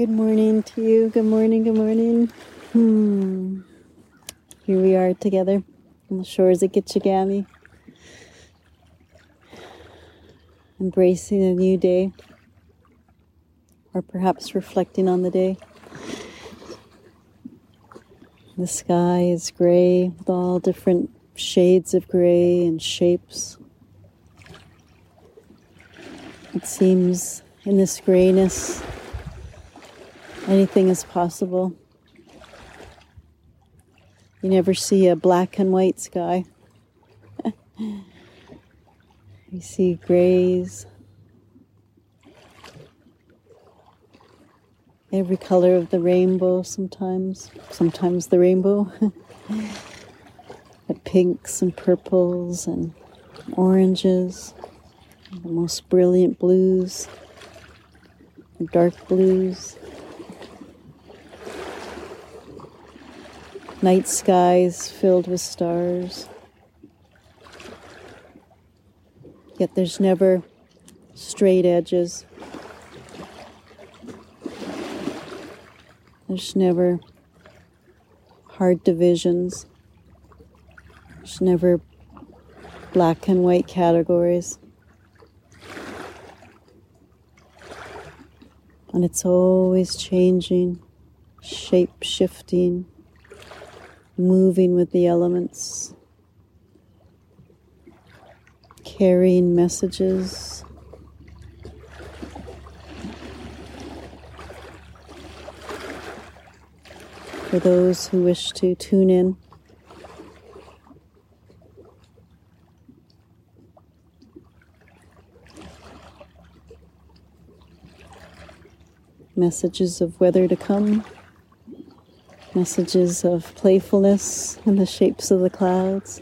Good morning to you. Good morning, good morning. Here we are together on the shores of Kitchigami, embracing a new day, or perhaps reflecting on the day. The sky is gray with all different shades of gray and shapes. It seems in this grayness, anything is possible. You never see a black and white sky. You see grays. Every color of the rainbow sometimes the rainbow. But pinks and purples and oranges, the most brilliant blues, the dark blues. Night skies filled with stars. Yet there's never straight edges. There's never hard divisions. There's never black and white categories. And it's always changing, shape-shifting, moving with the elements, carrying messages. For those who wish to tune in, messages of weather to come. Messages of playfulness in the shapes of the clouds.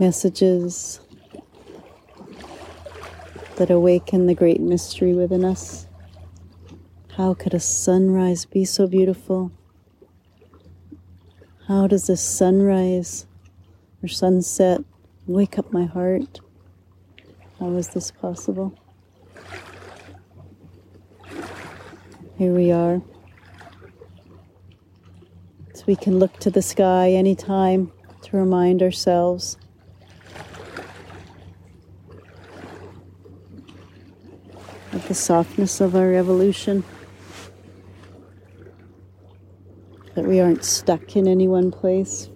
Messages that awaken the great mystery within us. How could a sunrise be so beautiful? How does this sunrise or sunset wake up my heart? How is this possible? Here we are. So we can look to the sky anytime to remind ourselves. Of the softness of our evolution. That we aren't stuck in any one place.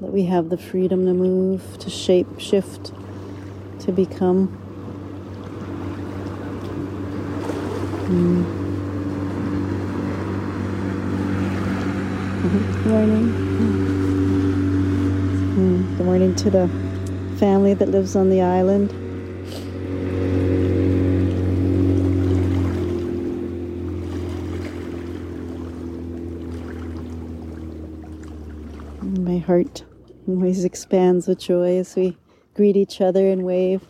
That we have the freedom to move, to shape, shift, to become. Morning. Good morning to the family that lives on the island. My heart always expands with joy as we greet each other and wave.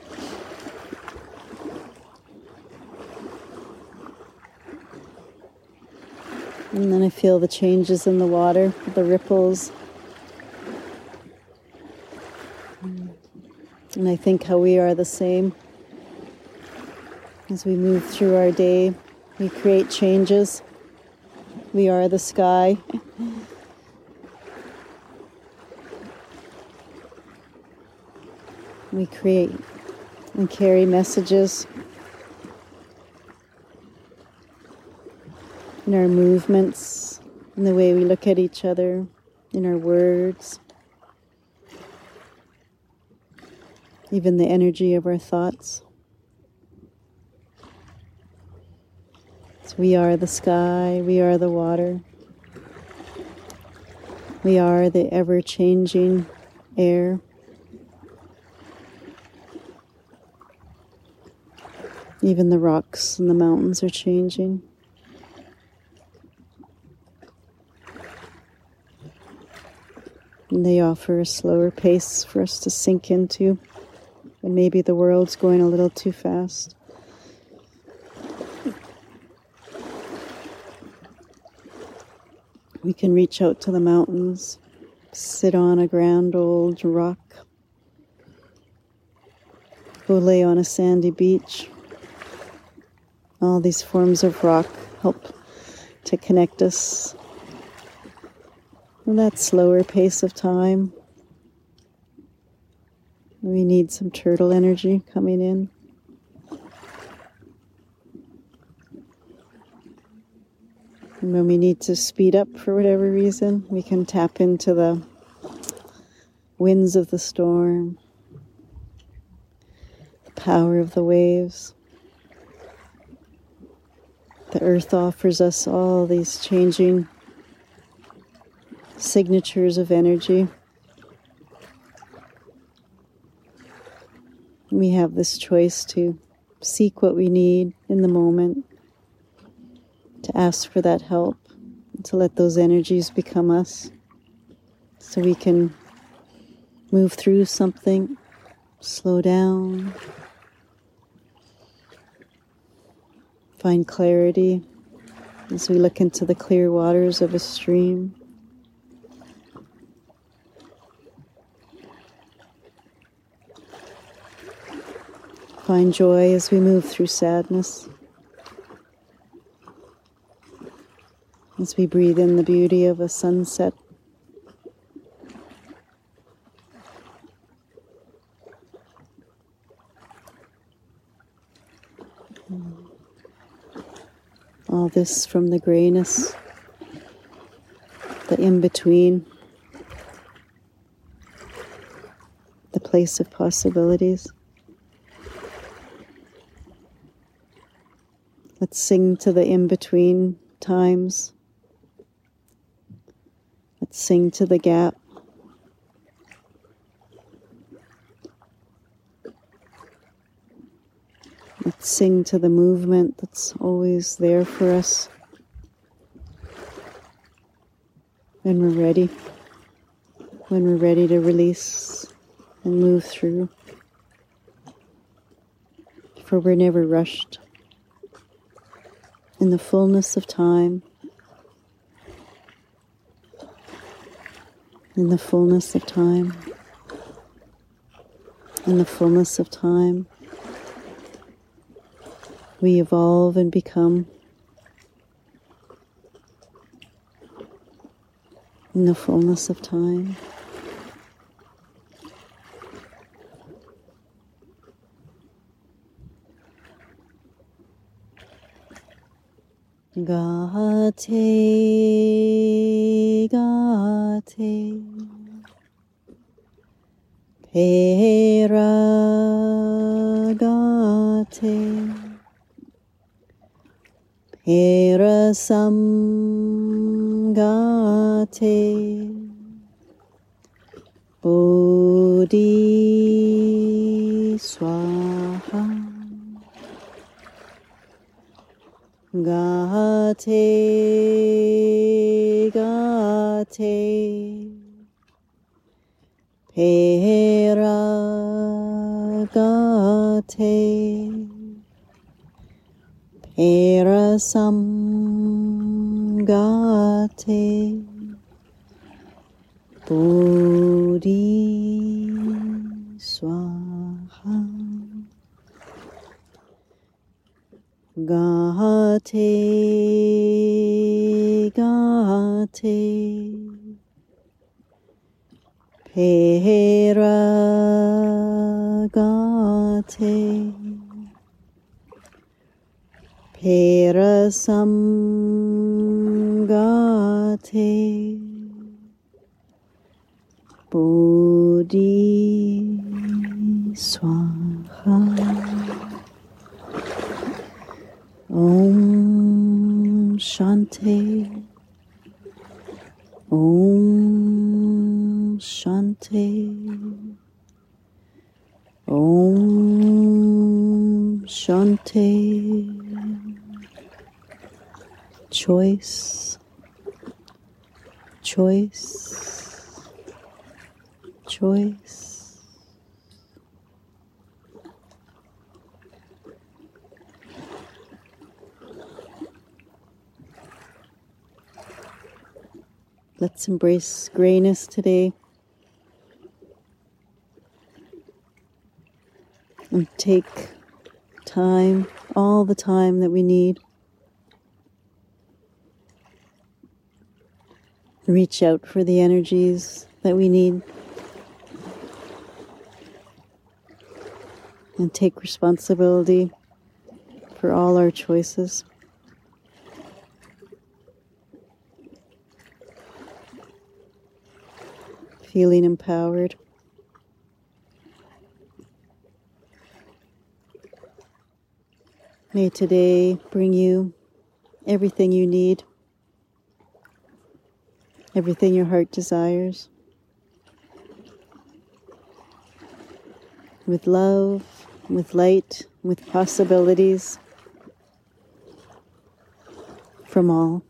And then I feel the changes in the water, the ripples. And I think how we are the same. As we move through our day, we create changes. We are the sky. We create and carry messages. In our movements, in the way we look at each other, in our words, even the energy of our thoughts. So we are the sky, we are the water, we are the ever-changing air. Even the rocks and the mountains are changing. And they offer a slower pace for us to sink into. And maybe the world's going a little too fast. We can reach out to the mountains, sit on a grand old rock, go lay on a sandy beach, All these forms of rock help to connect us in that slower pace of time. We need some turtle energy coming in. And when we need to speed up for whatever reason, we can tap into the winds of the storm, the power of the waves. The earth offers us all these changing signatures of energy. We have this choice to seek what we need in the moment, to ask for that help, to let those energies become us, so we can move through something, slow down, find clarity as we look into the clear waters of a stream. Find joy as we move through sadness, as we breathe in the beauty of a sunset. All this from the grayness, the in-between, the place of possibilities. Let's sing to the in-between times. Let's sing to the gap. Let's sing to the movement that's always there for us when we're ready, to release and move through. For we're never rushed. In the fullness of time, in the fullness of time, in the fullness of time, we evolve and become. In the fullness of time. Gate, gate, paragate, parasamgate, Bodhi Svaha. Gate, gate, paragate, parasamgate, Bodhi Svaha. Gate, gate, paragate, parasamgate, Bodhi Svaha. Om Shanti, Om Shanti, Om Shanti. Choice, choice, choice. Let's embrace grayness today and take time all the time that we need. Reach out for the energies that we need. And take responsibility for all our choices. Feeling empowered. May today bring you everything you need, everything your heart desires, with love, with light, with possibilities from all.